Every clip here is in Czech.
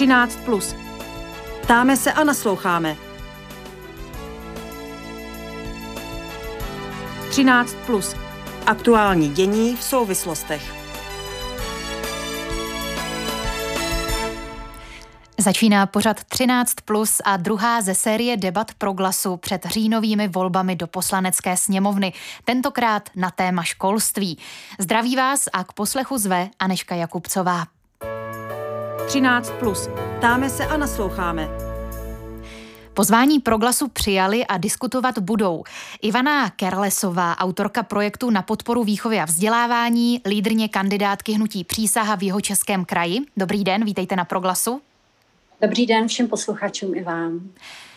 13+. Ptáme se a nasloucháme. 13+. Aktuální dění v souvislostech. Začíná pořad 13+ a druhá ze série debat Proglasu před říjnovými volbami do Poslanecké sněmovny, tentokrát na téma školství. Zdraví vás a k poslechu zve Anežka Jakubcová. 13+. Ptáme se a nasloucháme. Pozvání Proglasu přijali a diskutovat budou Ivana Kerlesová, autorka projektu na podporu výchovy a vzdělávání, lídrně kandidátky hnutí Přísaha v Jihočeském kraji. Dobrý den, vítejte na Proglasu. Dobrý den všem posluchačům i vám.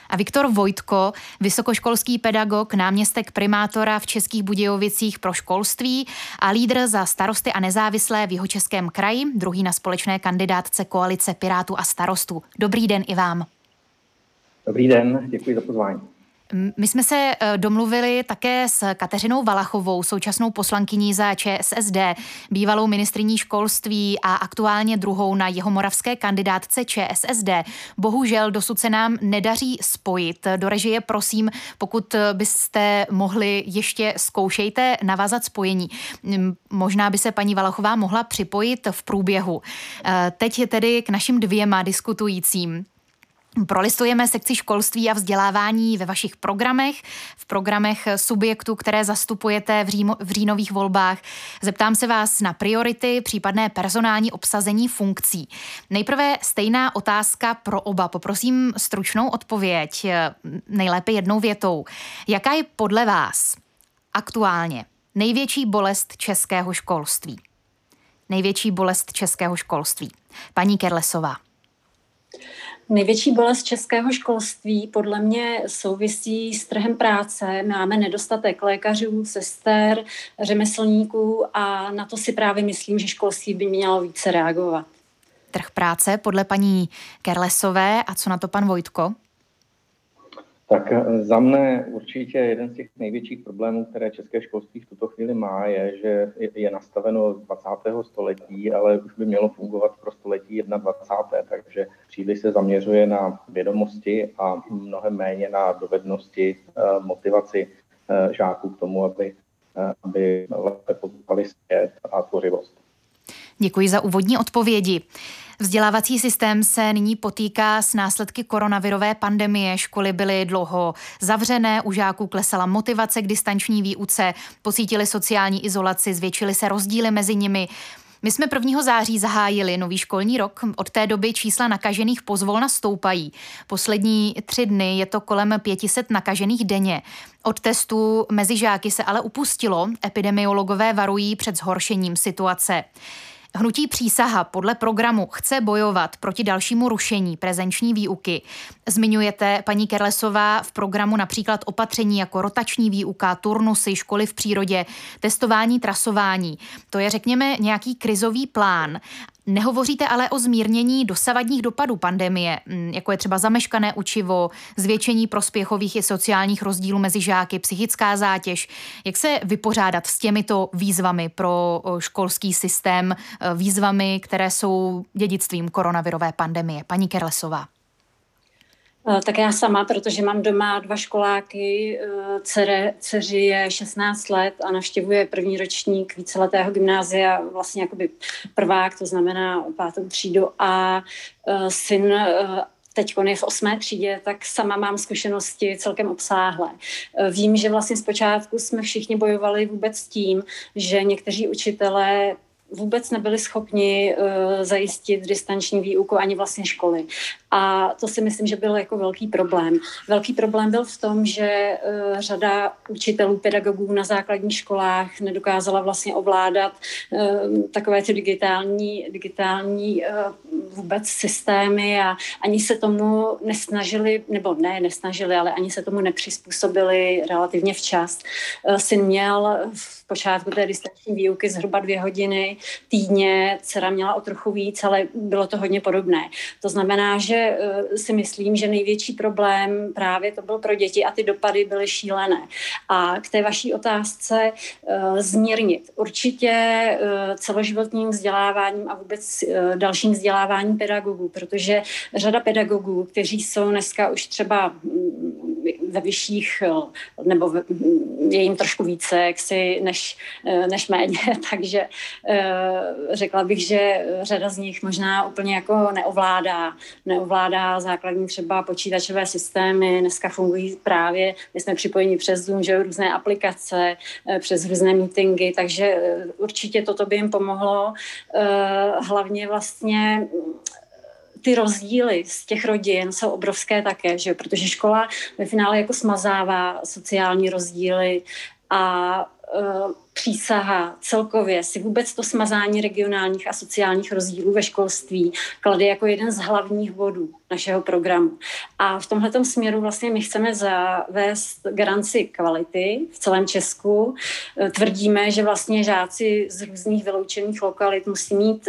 A Viktor Vojtko, vysokoškolský pedagog, náměstek primátora v Českých Budějovicích pro školství a lídr za Starosty a nezávislé v Jihočeském kraji, druhý na společné kandidátce Koalice Pirátů a starostů. Dobrý den i vám. Dobrý den, děkuji za pozvání. My jsme se domluvili také s Kateřinou Valachovou, současnou poslankyní za ČSSD, bývalou ministryní školství a aktuálně druhou na jihomoravské kandidátce ČSSD. Bohužel dosud se nám nedaří spojit. Do režie prosím, pokud byste mohli ještě zkoušejte navázat spojení. Možná by se paní Valachová mohla připojit v průběhu. Teď tedy k našim dvěma diskutujícím. Prolistujeme sekci školství a vzdělávání ve vašich programech, v programech subjektů, které zastupujete v říjnových volbách. Zeptám se vás na priority, případné personální obsazení funkcí. Nejprve stejná otázka pro oba. Poprosím stručnou odpověď, nejlépe jednou větou. Jaká je podle vás aktuálně největší bolest českého školství? Největší bolest českého školství. Paní Kerlesová. Největší bolest českého školství podle mě souvisí s trhem práce. Máme nedostatek lékařů, sester, řemeslníků a na to si právě myslím, že školství by mělo více reagovat. Trh práce podle paní Kerlesové a co na to pan Vojtko? Tak za mne určitě jeden z těch největších problémů, které české školství v tuto chvíli má, je, že je nastaveno z 20. století, ale už by mělo fungovat pro století 21. Takže příliš se zaměřuje na vědomosti a mnohem méně na dovednosti, motivaci žáků k tomu, aby lépe poznali svět a tvořivost. Děkuji za úvodní odpovědi. Vzdělávací systém se nyní potýká s následky koronavirové pandemie. Školy byly dlouho zavřené, u žáků klesala motivace k distanční výuce, pocítili sociální izolaci, zvětšily se rozdíly mezi nimi. My jsme 1. září zahájili nový školní rok. Od té doby čísla nakažených pozvolna stoupají. Poslední 3 dny je to kolem 500 nakažených denně. Od testů mezi žáky se ale upustilo. Epidemiologové varují před zhoršením situace. Hnutí Přísaha podle programu chce bojovat proti dalšímu rušení prezenční výuky. Zmiňujete, paní Kerlesová, v programu například opatření jako rotační výuka, turnusy, školy v přírodě, testování, trasování. To je, řekněme, nějaký krizový plán. Nehovoříte ale o zmírnění dosavadních dopadů pandemie, jako je třeba zameškané učivo, zvětšení prospěchových i sociálních rozdílů mezi žáky, psychická zátěž. Jak se vypořádat s těmito výzvami pro školský systém, výzvami, které jsou dědictvím koronavirové pandemie? Paní Kerlesová. Tak já sama, protože mám doma 2 školáky, dceři je 16 let a navštěvuje 1. ročník víceletého gymnázia, vlastně jakoby prvák, to znamená 5. třídu a syn teď je v 8. třídě, tak sama mám zkušenosti celkem obsáhlé. Vím, že vlastně zpočátku jsme všichni bojovali vůbec s tím, že někteří učitelé vůbec nebyli schopni zajistit distanční výuku ani vlastně školy. A to si myslím, že byl jako velký problém. Velký problém byl v tom, že řada učitelů, pedagogů na základních školách nedokázala vlastně ovládat takové ty digitální vůbec systémy a ani se tomu nesnažili, ale ani se tomu nepřizpůsobili relativně včas. Syn měl v počátku té distanční výuky zhruba 2 hodiny týdně, dcera měla o trochu víc, ale bylo to hodně podobné. To znamená, že že si myslím, že největší problém právě to byl pro děti a ty dopady byly šílené. A k té vaší otázce zmírnit. Určitě celoživotním vzděláváním a vůbec dalším vzděláváním pedagogů, protože řada pedagogů, kteří jsou dneska už třeba ve vyšších, nebo je jim trošku více jaksi, než méně, takže řekla bych, že řada z nich možná úplně jako neovládá základní třeba počítačové systémy, dneska fungují právě, my jsme připojeni přes Zoom, že různé aplikace, přes různé meetingy, takže určitě toto by jim pomohlo, hlavně vlastně ty rozdíly z těch rodin jsou obrovské také, že? Protože škola ve finále jako smazává sociální rozdíly a Přísaha celkově si vůbec to smazání regionálních a sociálních rozdílů ve školství klade jako jeden z hlavních bodů našeho programu. A v tomhletom směru vlastně my chceme zavést garanci kvality v celém Česku. Tvrdíme, že vlastně žáci z různých vyloučených lokalit musí mít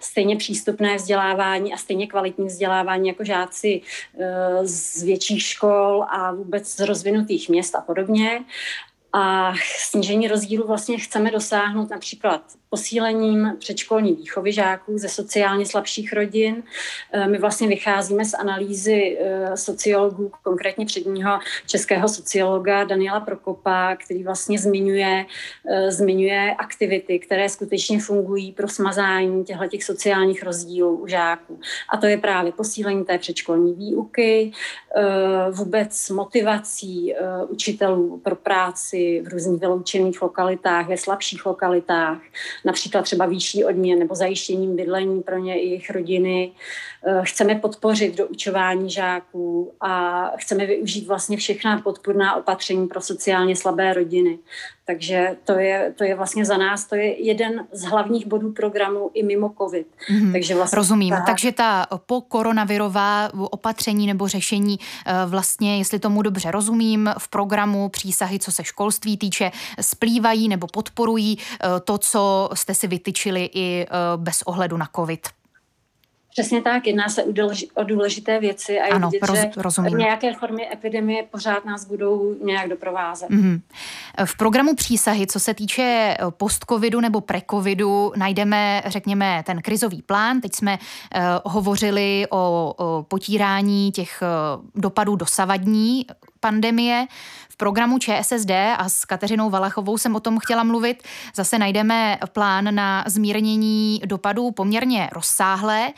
stejně přístupné vzdělávání a stejně kvalitní vzdělávání jako žáci z větších škol a vůbec z rozvinutých měst a podobně. A snížení rozdílu vlastně chceme dosáhnout například posílením předškolní výchovy žáků ze sociálně slabších rodin. My vlastně vycházíme z analýzy sociologů, konkrétně předního českého sociologa Daniela Prokopa, který vlastně zmiňuje aktivity, které skutečně fungují pro smazání těchto sociálních rozdílů u žáků. A to je právě posílení té předškolní výuky, vůbec motivací učitelů pro práci v různých vyloučených lokalitách, ve slabších lokalitách, například třeba výšší odměn nebo zajištěním bydlení pro ně i jejich rodiny. Chceme podpořit doučování žáků a chceme využít vlastně všechna podpůrná opatření pro sociálně slabé rodiny. Takže to je vlastně za nás, to je jeden z hlavních bodů programu i mimo COVID. Takže vlastně rozumím. Takže ta pokoronavirová opatření nebo řešení vlastně, jestli tomu dobře rozumím, v programu Přísahy, co se školství týče, splývají nebo podporují to, co jste si vytyčili i bez ohledu na COVID. Přesně tak, jedná se o důležité věci a je vidět, že nějaké formy epidemie pořád nás budou nějak doprovázet. Mm-hmm. V programu Přísahy, co se týče post-covidu nebo pre-covidu, najdeme, řekněme, ten krizový plán. Teď jsme hovořili o potírání těch dopadů dosavadní pandemie. V programu ČSSD a s Kateřinou Valachovou jsem o tom chtěla mluvit. Zase najdeme plán na zmírnění dopadů poměrně rozsáhlé.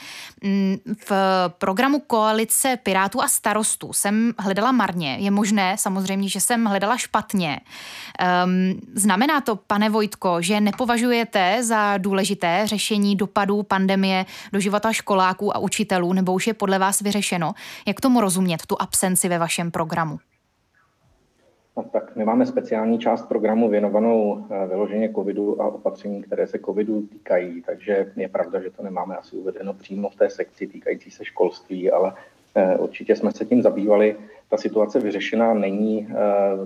V programu Koalice Pirátů a starostů jsem hledala marně. Je možné samozřejmě, že jsem hledala špatně. Znamená to, pane Vojtko, že nepovažujete za důležité řešení dopadů pandemie do života školáků a učitelů, nebo už je podle vás vyřešeno? Jak tomu rozumět, tu absenci ve vašem programu? No, tak my máme speciální část programu věnovanou vyloženě covidu a opatření, které se covidu týkají, takže je pravda, že to nemáme asi uvedeno přímo v té sekci týkající se školství, ale určitě jsme se tím zabývali. Ta situace vyřešená není,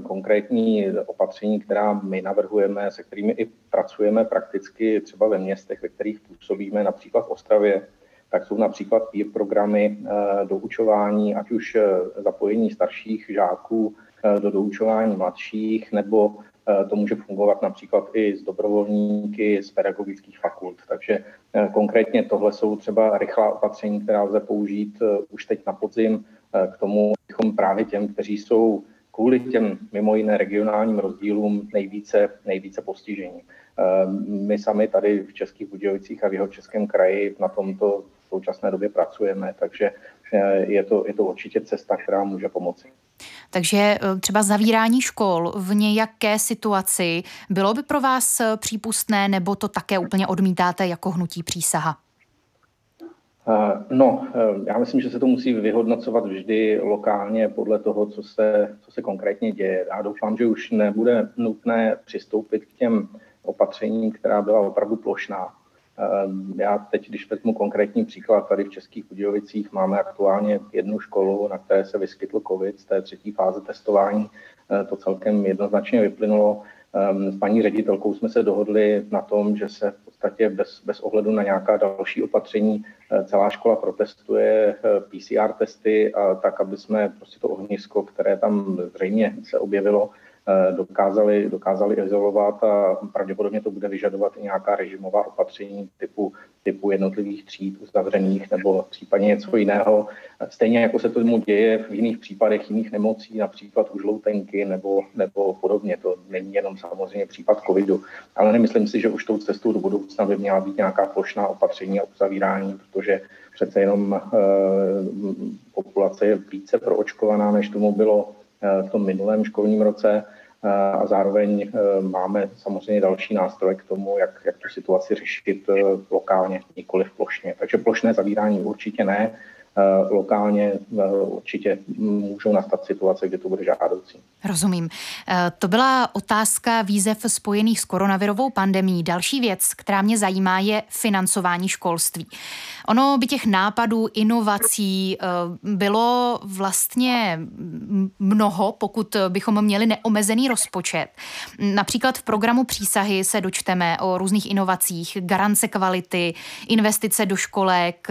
konkrétní opatření, která my navrhujeme, se kterými i pracujeme prakticky třeba ve městech, ve kterých působíme, například v Ostravě, tak jsou například peer programy doučování, ať už zapojení starších žáků do doučování mladších, nebo to může fungovat například i s dobrovolníky z pedagogických fakult. Takže konkrétně tohle jsou třeba rychlá opatření, která lze použít už teď na podzim k tomu, abychom právě těm, kteří jsou kvůli těm mimo jiné regionálním rozdílům nejvíce postižení. My sami tady v Českých Budějovicích a v Jihočeském kraji na tomto v současné době pracujeme, takže je to určitě cesta, která může pomoci. Takže třeba zavírání škol v nějaké situaci, bylo by pro vás přípustné, nebo to také úplně odmítáte jako hnutí Přísaha? No, já myslím, že se to musí vyhodnocovat vždy lokálně podle toho, co se konkrétně děje. Já doufám, že už nebude nutné přistoupit k těm opatřením, která byla opravdu plošná. Já teď, když vezmu konkrétní příklad, tady v Českých Budějovicích máme aktuálně jednu školu, na které se vyskytl COVID z té třetí fáze testování. To celkem jednoznačně vyplynulo. S paní ředitelkou jsme se dohodli na tom, že se v podstatě bez ohledu na nějaká další opatření celá škola protestuje PCR testy, a tak, aby jsme prostě to ohnisko, které tam zřejmě se objevilo, dokázali izolovat, a pravděpodobně to bude vyžadovat i nějaká režimová opatření typu jednotlivých tříd uzavřených nebo případně něco jiného. Stejně jako se tomu děje v jiných případech jiných nemocí, například u žloutenky nebo podobně. To není jenom samozřejmě případ covidu, ale nemyslím si, že už tou cestou do budoucna by měla být nějaká plošná opatření a uzavírání, protože přece jenom populace je více proočkovaná, než tomu bylo v tom minulém školním roce, a zároveň máme samozřejmě další nástroje k tomu, jak tu situaci řešit lokálně, nikoli plošně. Takže plošné zavírání určitě ne, lokálně určitě můžou nastat situace, kde to bude žádoucí. Rozumím. To byla otázka výzev spojených s koronavirovou pandemií. Další věc, která mě zajímá, je financování školství. Ono by těch nápadů, inovací bylo vlastně mnoho, pokud bychom měli neomezený rozpočet. Například v programu Přísahy se dočteme o různých inovacích, garance kvality, investice do školek,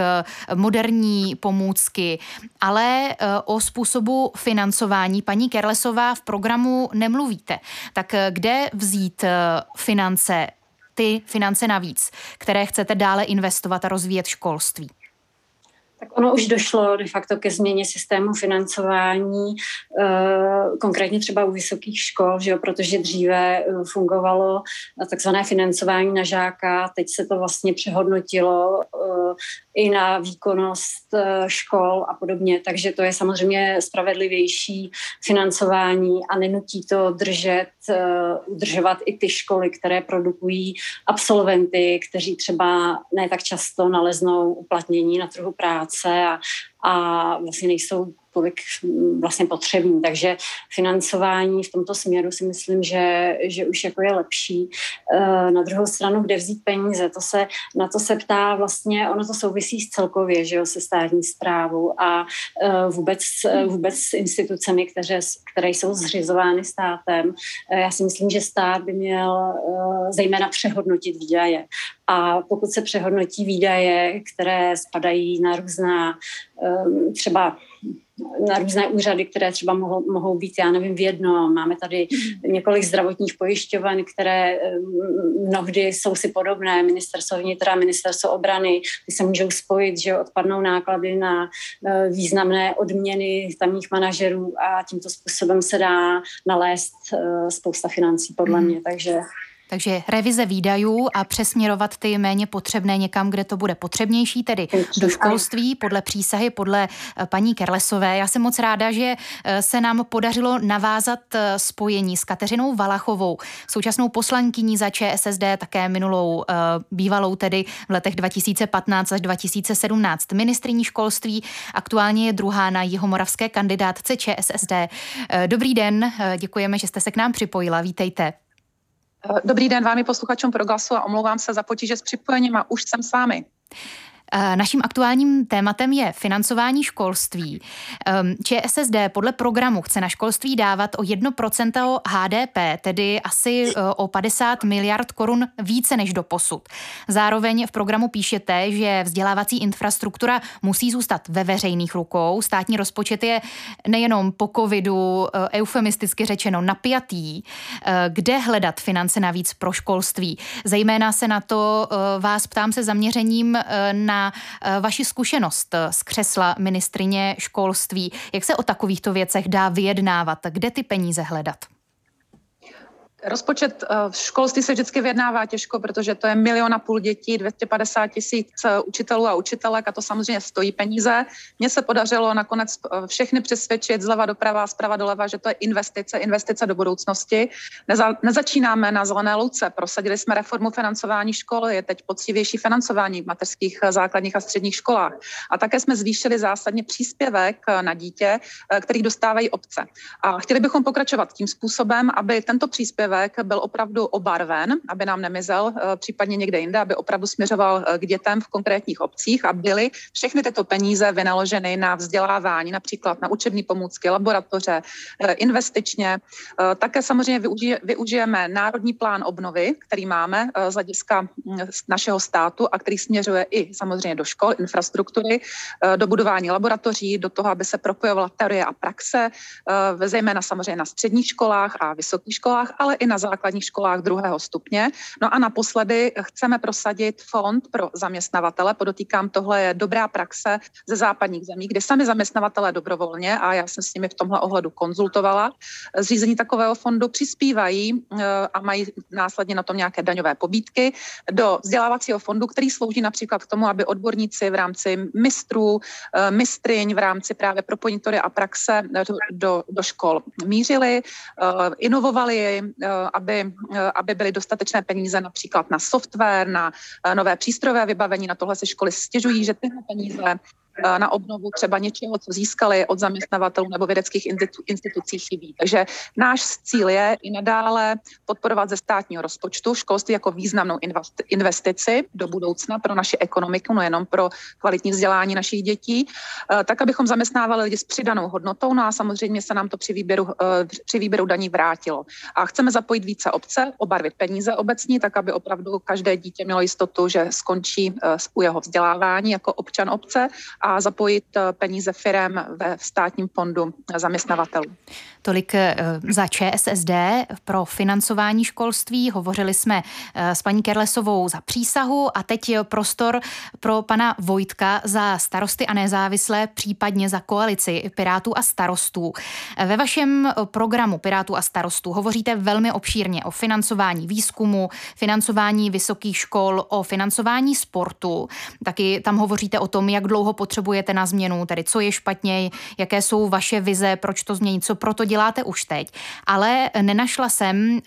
moderní pomůcky, ale o způsobu financování paní Kerlesová v programu nemluvíte. Tak kde vzít finance, ty finance navíc, které chcete dále investovat a rozvíjet školství? Tak ono už došlo de facto ke změně systému financování, konkrétně třeba u vysokých škol, že jo, protože dříve fungovalo takzvané financování na žáka, teď se to vlastně přehodnotilo i na výkonnost škol a podobně, takže to je samozřejmě spravedlivější financování a nenutí to udržovat i ty školy, které produkují absolventy, kteří třeba ne tak často naleznou uplatnění na trhu práce a vlastně nejsou tolik vlastně potřební. Takže financování v tomto směru si myslím, že už jako je lepší. Na druhou stranu, kde vzít peníze, na to se ptá vlastně, ono to souvisí s celkově, že jo, se státní správou a vůbec s institucemi, které jsou zřizovány státem. Já si myslím, že stát by měl zejména přehodnotit výdaje. A pokud se přehodnotí výdaje, které spadají na různá třeba na různé úřady, které třeba mohou být, já nevím, v jednom. Máme tady několik zdravotních pojišťoven, které mnohdy jsou si podobné, ministerstvo vnitra, ministerstvo obrany, ty se můžou spojit, že odpadnou náklady na významné odměny tamních manažerů a tímto způsobem se dá nalézt spousta financí, podle mě, Takže revize výdajů a přesměrovat ty méně potřebné někam, kde to bude potřebnější, tedy do školství, podle Přísahy, podle paní Kerlesové. Já jsem moc ráda, že se nám podařilo navázat spojení s Kateřinou Valachovou, současnou poslankyní za ČSSD, také minulou bývalou, tedy v letech 2015 až 2017 ministryní školství. Aktuálně je druhá na jihomoravské kandidátce ČSSD. Dobrý den, děkujeme, že jste se k nám připojila. Vítejte. Dobrý den vám i posluchačům Proglasu a omlouvám se za potíže s připojením a už jsem s vámi. Naším aktuálním tématem je financování školství. ČSSD podle programu chce na školství dávat o 1% HDP, tedy asi o 50 miliard korun více než doposud. Zároveň v programu píšete, že vzdělávací infrastruktura musí zůstat ve veřejných rukou. Státní rozpočet je nejenom po covidu, eufemisticky řečeno, napjatý. Kde hledat finance navíc pro školství? Zejména se na to vás ptám se zaměřením na vaši zkušenost z křesla ministryně školství. Jak se o takovýchto věcech dá vyjednávat? Kde ty peníze hledat? Rozpočet v školství se vždycky vyjednává těžko, protože to je 1,5 milionu dětí, 250 000 učitelů a učitelek a to samozřejmě stojí peníze. Mně se podařilo nakonec všechny přesvědčit zleva doprava, zprava doleva, že to je investice do budoucnosti. Nezačínáme na zelené louce, prosadili jsme reformu financování školy, je teď poctivější financování v mateřských, základních a středních školách. A také jsme zvýšili zásadně příspěvek na dítě, který dostávají obce. A chtěli bychom pokračovat tím způsobem, aby tento příspěvek příspěvek byl opravdu obarven, aby nám nemizel, případně někde jinde, aby opravdu směřoval k dětem v konkrétních obcích a byly všechny tyto peníze vynaloženy na vzdělávání, například na učební pomůcky, laboratoře, investičně. Také samozřejmě využijeme národní plán obnovy, který máme z hlediska našeho státu a který směřuje i samozřejmě do škol, infrastruktury, do budování laboratoří, do toho, aby se propojovala teorie a praxe, zejména samozřejmě na středních školách a vysokých školách, ale i na základních školách druhého stupně. No a naposledy chceme prosadit fond pro zaměstnavatele. Podotýkám, tohle je dobrá praxe ze západních zemí, kde sami zaměstnavatele dobrovolně, a já jsem s nimi v tomhle ohledu konzultovala, zřízení takového fondu přispívají a mají následně na tom nějaké daňové pobídky do vzdělávacího fondu, který slouží například k tomu, aby odborníci v rámci mistrů, mistryň v rámci právě proponitory a praxe do škol mířili, inovovali, aby byly dostatečné peníze například na software, na nové přístrojové vybavení. Na tohle se školy stěžují, že tyhle peníze na obnovu třeba něčeho, co získali od zaměstnavatelů nebo vědeckých institucí, chybí. Takže náš cíl je i nadále podporovat ze státního rozpočtu školství jako významnou investici do budoucna pro naši ekonomiku, nejenom pro kvalitní vzdělání našich dětí, tak abychom zaměstnávali lidi s přidanou hodnotou, no a samozřejmě se nám to při výběru daní vrátilo. A chceme zapojit více obce, obarvit peníze obecní, tak aby opravdu každé dítě mělo jistotu, že skončí u jeho vzdělávání jako občan obce, a zapojit peníze firem ve státním fondu zaměstnavatelů. Tolik za ČSSD pro financování školství. Hovořili jsme s paní Kerlesovou za Přísahu a teď je prostor pro pana Vojtka za Starosty a nezávislé, případně za Koalici Pirátů a starostů. Ve vašem programu Pirátů a starostů hovoříte velmi obšírně o financování výzkumu, financování vysokých škol, o financování sportu. Taky tam hovoříte o tom, jak dlouho potřebujete na změnu, tedy co je špatně, jaké jsou vaše vize, proč to změnit, co proto děláte už teď. Ale nenašla jsem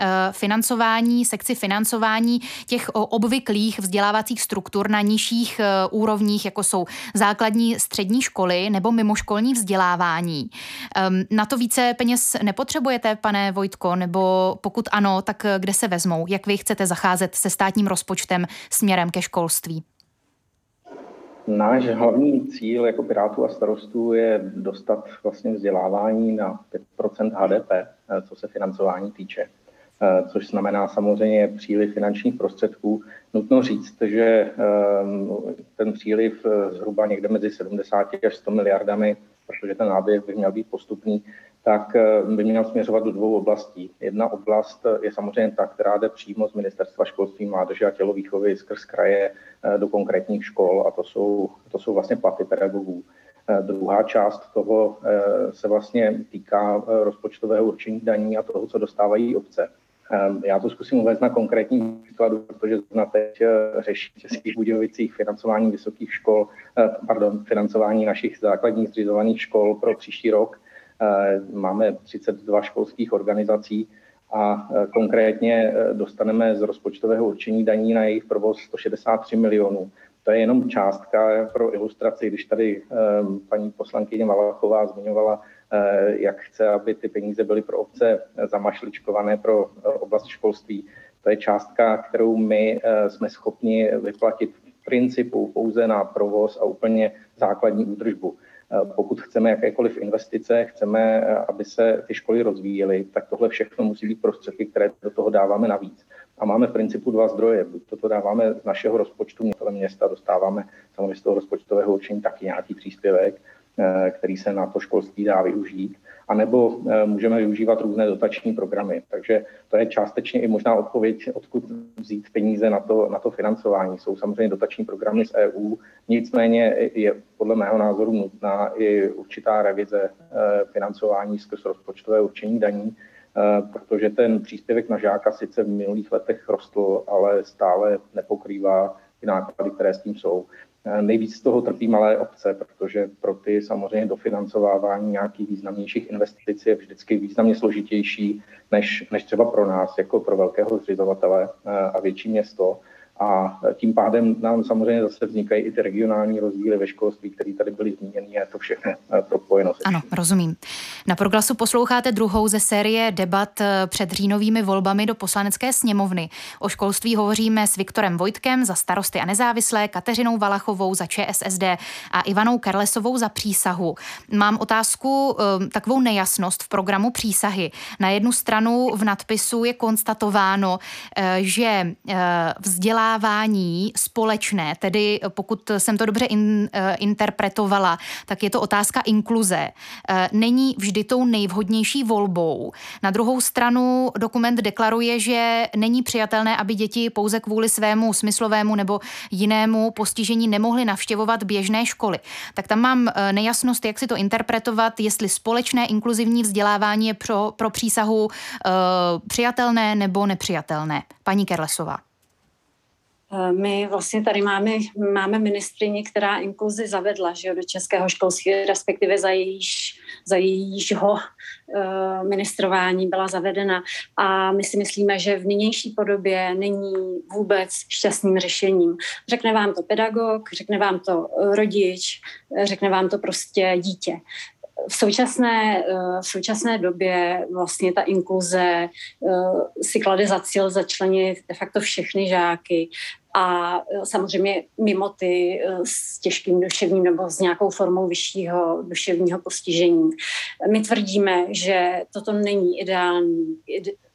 sekci financování těch obvyklých vzdělávacích struktur na nižších úrovních, jako jsou základní, střední školy nebo mimoškolní vzdělávání. Na to více peněz nepotřebujete, pane Vojtko, nebo pokud ano, tak kde se vezmou? Jak vy chcete zacházet se státním rozpočtem směrem ke školství? Náš hlavní cíl jako Pirátů a starostů je dostat vlastně vzdělávání na 5% HDP, co se financování týče, což znamená samozřejmě příliv finančních prostředků. Nutno říct, že ten příliv zhruba někde mezi 70 až 100 miliardami, protože ten náběh by měl být postupný, tak by měl směřovat do dvou oblastí. Jedna oblast je samozřejmě ta, která jde přímo z Ministerstva školství, mládeže a tělovýchovy skrz kraje do konkrétních škol, a to jsou vlastně platy pedagogů. Druhá část toho se vlastně týká rozpočtového určení daní a toho, co dostávají obce. Já to zkusím uvést na konkrétním příkladu, protože zna teď řeší v Českých Budějovicích financování vysokých škol, financování našich základních zřizovaných škol pro příští rok. Máme 32 školských organizací a konkrétně dostaneme z rozpočtového určení daní na jejich provoz 163 milionů. To je jenom částka pro ilustraci, když tady paní poslankyně Valachová zmiňovala, jak chce, aby ty peníze byly pro obce zamašličkované pro oblast školství. To je částka, kterou my jsme schopni vyplatit v principu pouze na provoz a úplně základní údržbu. Pokud chceme jakékoliv investice, chceme, aby se ty školy rozvíjely, tak tohle všechno musí být prostředky, které do toho dáváme navíc. A máme v principu dva zdroje. Buď to dáváme z našeho rozpočtu města, dostáváme samozřejmě z toho rozpočtového určení taky nějaký příspěvek, který se na to školství dá využít, anebo můžeme využívat různé dotační programy. Takže to je částečně i možná odpověď, odkud vzít peníze na to financování. Jsou samozřejmě dotační programy z EU, nicméně je podle mého názoru nutná i určitá revize financování skrz rozpočtové určení daní, protože ten příspěvek na žáka sice v minulých letech rostl, ale stále nepokrývá ty náklady, které s tím jsou. Nejvíc z toho trpí malé obce, protože pro ty samozřejmě dofinancovávání nějakých významnějších investic je vždycky významně složitější než třeba pro nás, jako pro velkého zřizovatele a větší město. A tím pádem nám samozřejmě zase vznikají i ty regionální rozdíly ve školství, které tady byly zmíněny, a to všechno propojeno. Ano, rozumím. Na Proglasu posloucháte druhou ze série debat před říjnovými volbami do Poslanecké sněmovny. O školství hovoříme s Viktorem Vojtkem za Starosty a nezávislé, Kateřinou Valachovou za ČSSD a Ivanou Kerlesovou za Přísahu. Mám otázku, takovou nejasnost v programu Přísahy. Na jednu stranu v nadpisu je konstatováno, že vzdělávání společné, tedy pokud jsem to dobře interpretovala, tak je to otázka inkluze, není vždy tou nejvhodnější volbou. Na druhou stranu dokument deklaruje, že není přijatelné, aby děti pouze kvůli svému smyslovému nebo jinému postižení nemohly navštěvovat běžné školy. Tak tam mám nejasnost, jak si to interpretovat, jestli společné inkluzivní vzdělávání je pro Přísahu přijatelné nebo nepřijatelné. Paní Kerlesová. My vlastně tady máme ministryni, která inkluzi zavedla, že jo, do českého školství, respektive za jejího ministrování byla zavedena. A my si myslíme, že v nynější podobě není vůbec šťastným řešením. Řekne vám to pedagog, řekne vám to rodič, řekne vám to prostě dítě. V současné době vlastně ta inkluze si klade za cíl začlenit de facto všechny žáky a samozřejmě mimo ty s těžkým duševním nebo s nějakou formou vyššího duševního postižení. My tvrdíme, že toto není ideální.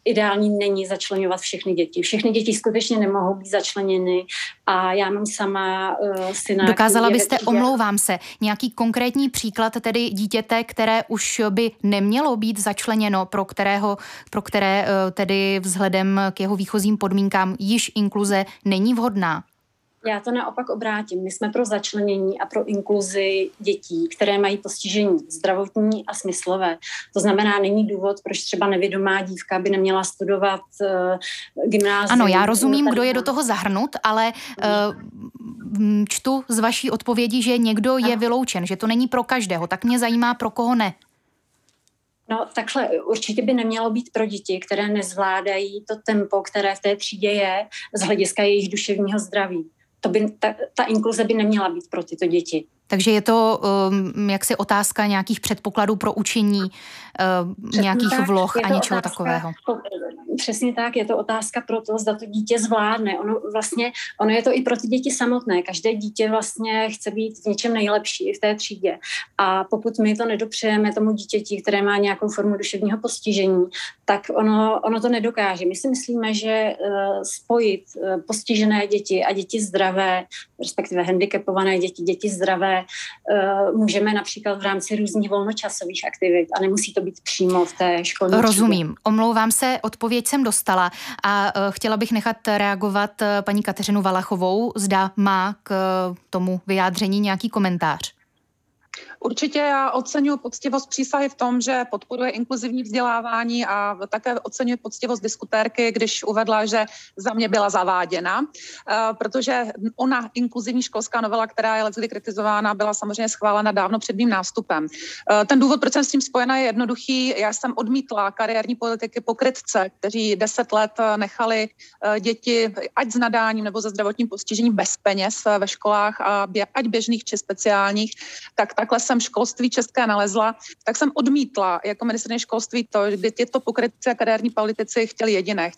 Ideální není začleňovat všechny děti. Všechny děti skutečně nemohou být začleněny a já mám sama syna... Dokázala byste, omlouvám se, nějaký konkrétní příklad tedy dítěte, které už by nemělo být začleněno, pro které tedy vzhledem k jeho výchozím podmínkám již inkluze není vhodná? Já to naopak obrátím. My jsme pro začlenění a pro inkluzi dětí, které mají postižení zdravotní a smyslové. To znamená, není důvod, proč třeba nevědomá dívka by neměla studovat gymnázium. Ano, já rozumím, kdo je do toho zahrnut, ale čtu z vaší odpovědi, že někdo je vyloučen, že to není pro každého. Tak mě zajímá, pro koho ne. No takhle určitě by nemělo být pro děti, které nezvládají to tempo, které v té třídě je z hlediska jejich duševního zdraví. Ta inkluze by neměla být pro tyto děti. Takže je to jaksi otázka nějakých předpokladů pro učení, nějakých vloh a něčeho takového. Přesně tak, je to otázka pro to, zda to dítě zvládne. Ono je to i pro ty děti samotné. Každé dítě vlastně chce být v něčem nejlepší i v té třídě. A pokud my to nedopřejeme tomu dítěti, které má nějakou formu duševního postižení, tak ono to nedokáže. My si myslíme, že spojit postižené děti a děti zdravé, respektive handicapované děti, děti zdravé, můžeme například v rámci různých volnočasových aktivit a nemusí to být přímo v té školní. Rozumím. Třídě. Omlouvám se, odpověď jsem dostala a chtěla bych nechat reagovat paní Kateřinu Valachovou. Zda má k tomu vyjádření nějaký komentář. Určitě já oceňuji poctivost Přísahy v tom, že podporuje inkluzivní vzdělávání a také oceňuji poctivost diskutérky, když uvedla, že za mě byla zaváděna, protože ona inkluzivní školská novela, která je leckdy kritizována, byla samozřejmě schválena dávno před mým nástupem. Ten důvod, proč jsem s tím spojena, je jednoduchý. Já jsem odmítla kariérní politiky pokrytce, kteří 10 let nechali děti, ať s nadáním nebo se zdravotním postižením, bez peněz ve školách, a ať běžných či speciálních, takhle jsem školství české nalezla, tak jsem odmítla jako ministryně školství to, že těto pokrytci a kariérní politici chtěli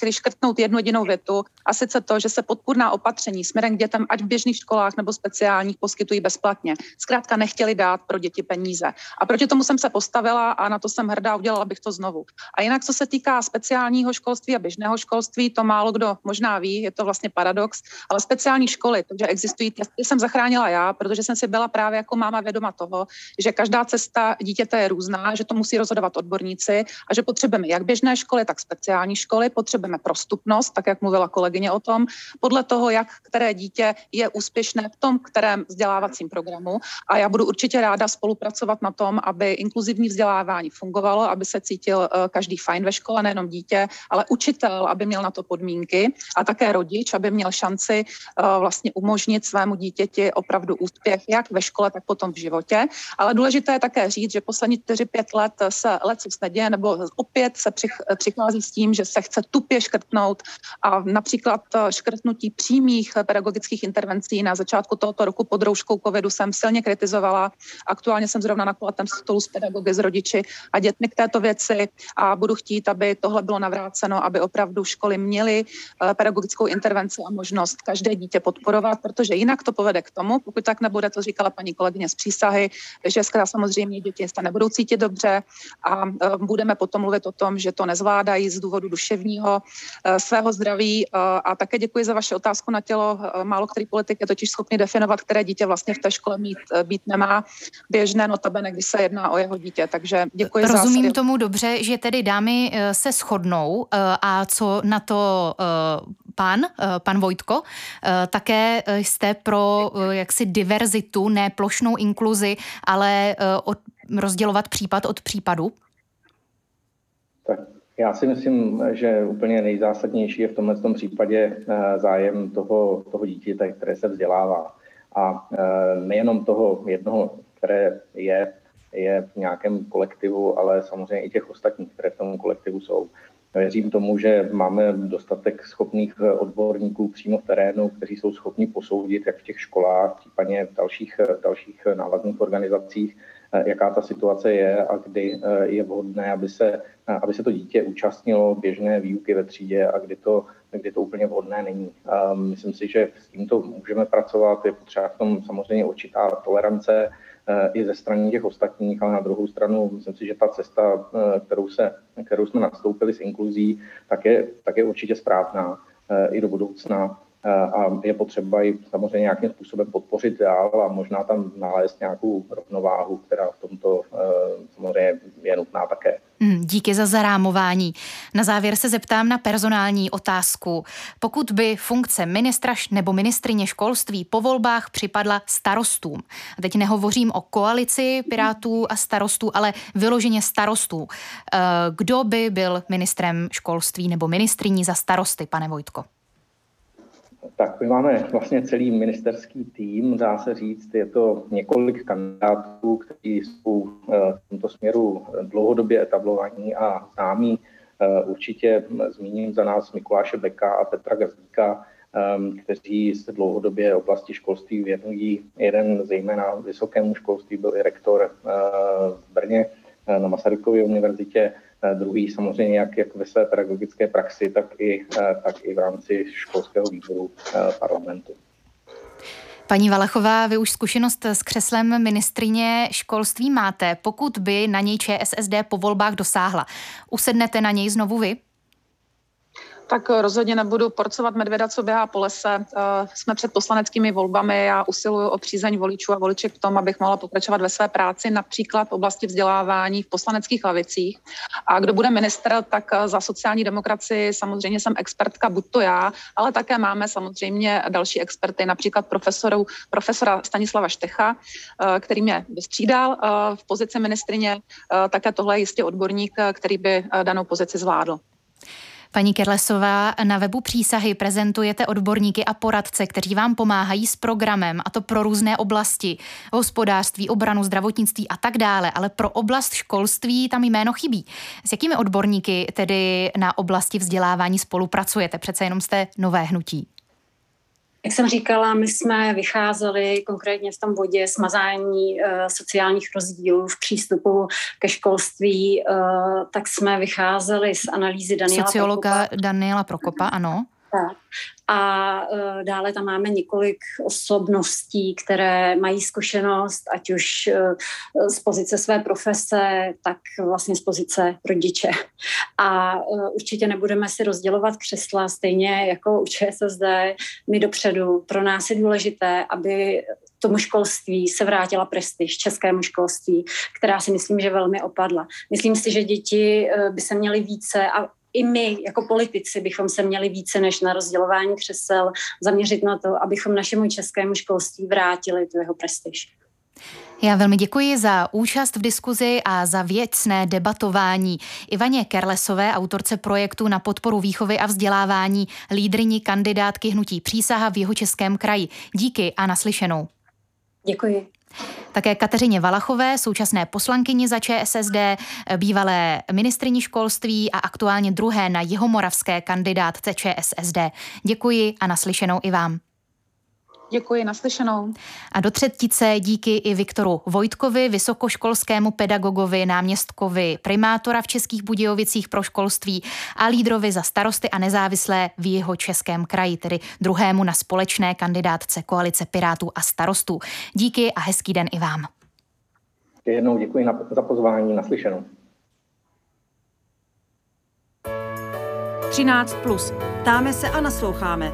škrtnout jednu jedinou větu, a sice to, že se podpůrná opatření směrem k dětem, ať v běžných školách nebo speciálních, poskytují bezplatně. Zkrátka nechtěli dát pro děti peníze. A proti tomu jsem se postavila a na to jsem hrdá, udělala bych to znovu. A jinak, co se týká speciálního školství a běžného školství, to málo kdo možná ví, je to vlastně paradox, ale speciální školy, takže existují, ty jsem zachránila já, protože jsem si byla právě jako máma vědoma toho, že každá cesta dítěte je různá, že to musí rozhodovat odborníci a že potřebujeme jak běžné školy, tak speciální školy, potřebujeme prostupnost, tak jak mluvila kolegyně o tom, podle toho, jak které dítě je úspěšné v tom kterém vzdělávacím programu, a já budu určitě ráda spolupracovat na tom, aby inkluzivní vzdělávání fungovalo, aby se cítil každý fajn ve škole, nejenom dítě, ale učitel, aby měl na to podmínky, a také rodič, aby měl šanci vlastně umožnit svému dítěti opravdu úspěch jak ve škole, tak potom v životě. Ale důležité je také říct, že poslední 4-5 let se lecos neděje, nebo opět se přichází s tím, že se chce tupě škrtnout, a například škrtnutí přímých pedagogických intervencí na začátku tohoto roku pod rouškou covidu jsem silně kritizovala. Aktuálně jsem zrovna na kulatém stolu s pedagogy, s rodiči a dětmi k této věci a budu chtít, aby tohle bylo navráceno, aby opravdu školy měly pedagogickou intervenci a možnost každé dítě podporovat, protože jinak to povede k tomu, pokud tak nebude, to říkala paní kolegyně z Přísahy, že samozřejmě děti se nebudou cítit dobře a budeme potom mluvit o tom, že to nezvládají z důvodu duševního svého zdraví. A také děkuji za vaši otázku na tělo. Málo který politik je totiž schopný definovat, které dítě vlastně v té škole být nemá. Běžné notabene, když se jedná o jeho dítě. Takže děkuji. Rozumím tomu dobře, že tedy dámy se shodnou, a co na to pan Vojtko, také jste pro jaksi diverzitu, ne plošnou inkluzi, ale rozdělovat případ od případu? Tak já si myslím, že úplně nejzásadnější je v tomhle tom případě zájem toho dítěte, které se vzdělává. A nejenom toho jednoho, které je v nějakém kolektivu, ale samozřejmě i těch ostatních, které v tom kolektivu jsou. Věřím tomu, že máme dostatek schopných odborníků přímo v terénu, kteří jsou schopni posoudit, jak v těch školách, případně v dalších návazných organizacích, jaká ta situace je a kdy je vhodné, aby se to dítě účastnilo běžné výuky ve třídě a kdy to úplně vhodné není. Myslím si, že s tímto můžeme pracovat, je potřeba v tom samozřejmě určitá tolerance i ze strany těch ostatních, ale na druhou stranu myslím si, že ta cesta, kterou jsme nastoupili s inkluzí, tak je určitě správná i do budoucna. A je potřeba ji samozřejmě nějakým způsobem podpořit dál a možná tam nalézt nějakou rovnováhu, která v tomto samozřejmě je nutná také. Díky za zarámování. Na závěr se zeptám na personální otázku. Pokud by funkce ministra nebo ministryně školství po volbách připadla starostům, a teď nehovořím o koalici Pirátů a starostů, ale vyloženě starostů, kdo by byl ministrem školství nebo ministryní za Starosty, pane Vojtko? Tak my máme vlastně celý ministerský tým, dá se říct, je to několik kandidátů, kteří jsou v tomto směru dlouhodobě etablovaní a známí. Určitě zmíním za nás Mikuláše Beka a Petra Gazdíka, kteří se dlouhodobě oblasti školství věnují. Jeden zejména vysokému školství byl i rektor v Brně na Masarykově univerzitě. Druhý samozřejmě jak ve své pedagogické praxi, tak i v rámci školského výboru parlamentu. Paní Valachová, vy už zkušenost s křeslem ministryně školství máte. Pokud by na něj ČSSD po volbách dosáhla, usednete na něj znovu vy? Tak rozhodně nebudu porcovat medvěda, co běhá po lese. Jsme před poslaneckými volbami, já usiluji o přízeň voličů a voliček v tom, abych mohla pokračovat ve své práci, například v oblasti vzdělávání v poslaneckých lavicích. A kdo bude ministr, tak za sociální demokracii samozřejmě jsem expertka, buď to já, ale také máme samozřejmě další experty, například profesora Stanislava Štecha, který mě vystřídal v pozici ministryně. Také tohle je jistě odborník, který by danou pozici zvládl. Paní Kerlesová, na webu Přísahy prezentujete odborníky a poradce, kteří vám pomáhají s programem, a to pro různé oblasti, hospodářství, obranu, zdravotnictví a tak dále, ale pro oblast školství tam jméno chybí. S jakými odborníky tedy na oblasti vzdělávání spolupracujete? Přece jenom jste nové hnutí. Jak jsem říkala, my jsme vycházeli konkrétně v tom bodě smazání sociálních rozdílů v přístupu ke školství, tak jsme vycházeli z analýzy Daniela Prokopa, ano. Tak. A dále tam máme několik osobností, které mají zkušenost, ať už z pozice své profese, tak vlastně z pozice rodiče. A určitě nebudeme si rozdělovat křesla, stejně jako u ČSSD, my dopředu. Pro nás je důležité, aby tomu školství se vrátila prestiž, českému školství, která si myslím, že velmi opadla. Myslím si, že děti by se měly více a i my jako politici bychom se měli více než na rozdělování křesel zaměřit na to, abychom našemu českému školství vrátili tu jeho prestiž. Já velmi děkuji za účast v diskuzi a za věcné debatování. Ivaně Kerlesové, autorce projektu na podporu výchovy a vzdělávání, lídryni kandidátky hnutí Přísaha v Jihočeském kraji. Díky a naslyšenou. Děkuji. Také Kateřině Valachové, současné poslankyni za ČSSD, bývalé ministryni školství a aktuálně druhé na jihomoravské kandidátce ČSSD. Děkuji a naslyšenou i vám. Děkuji, naslyšenou. A do třetice díky i Viktoru Vojtkovi, vysokoškolskému pedagogovi, náměstkovi primátora v Českých Budějovicích pro školství a lídrovi za starosty a nezávislé v Jihočeském kraji, tedy druhému na společné kandidátce Koalice Pirátů a starostů. Díky a hezký den i vám. Jednou děkuji za pozvání, naslyšenou. 13+. Ptáme se a nasloucháme.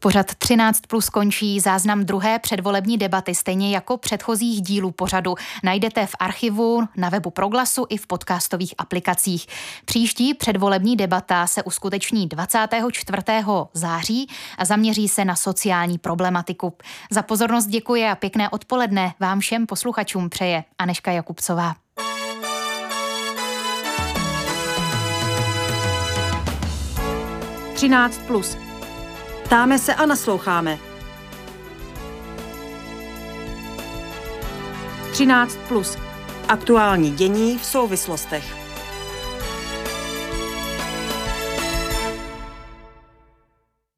Pořad 13+ končí. Záznam druhé předvolební debaty, stejně jako předchozích dílů pořadu, najdete v archivu, na webu Proglasu i v podcastových aplikacích. Příští předvolební debata se uskuteční 24. září a zaměří se na sociální problematiku. Za pozornost děkuji a pěkné odpoledne vám všem posluchačům přeje Anežka Jakubcová. Ptáme se a nasloucháme. 13+. Aktuální dění v souvislostech.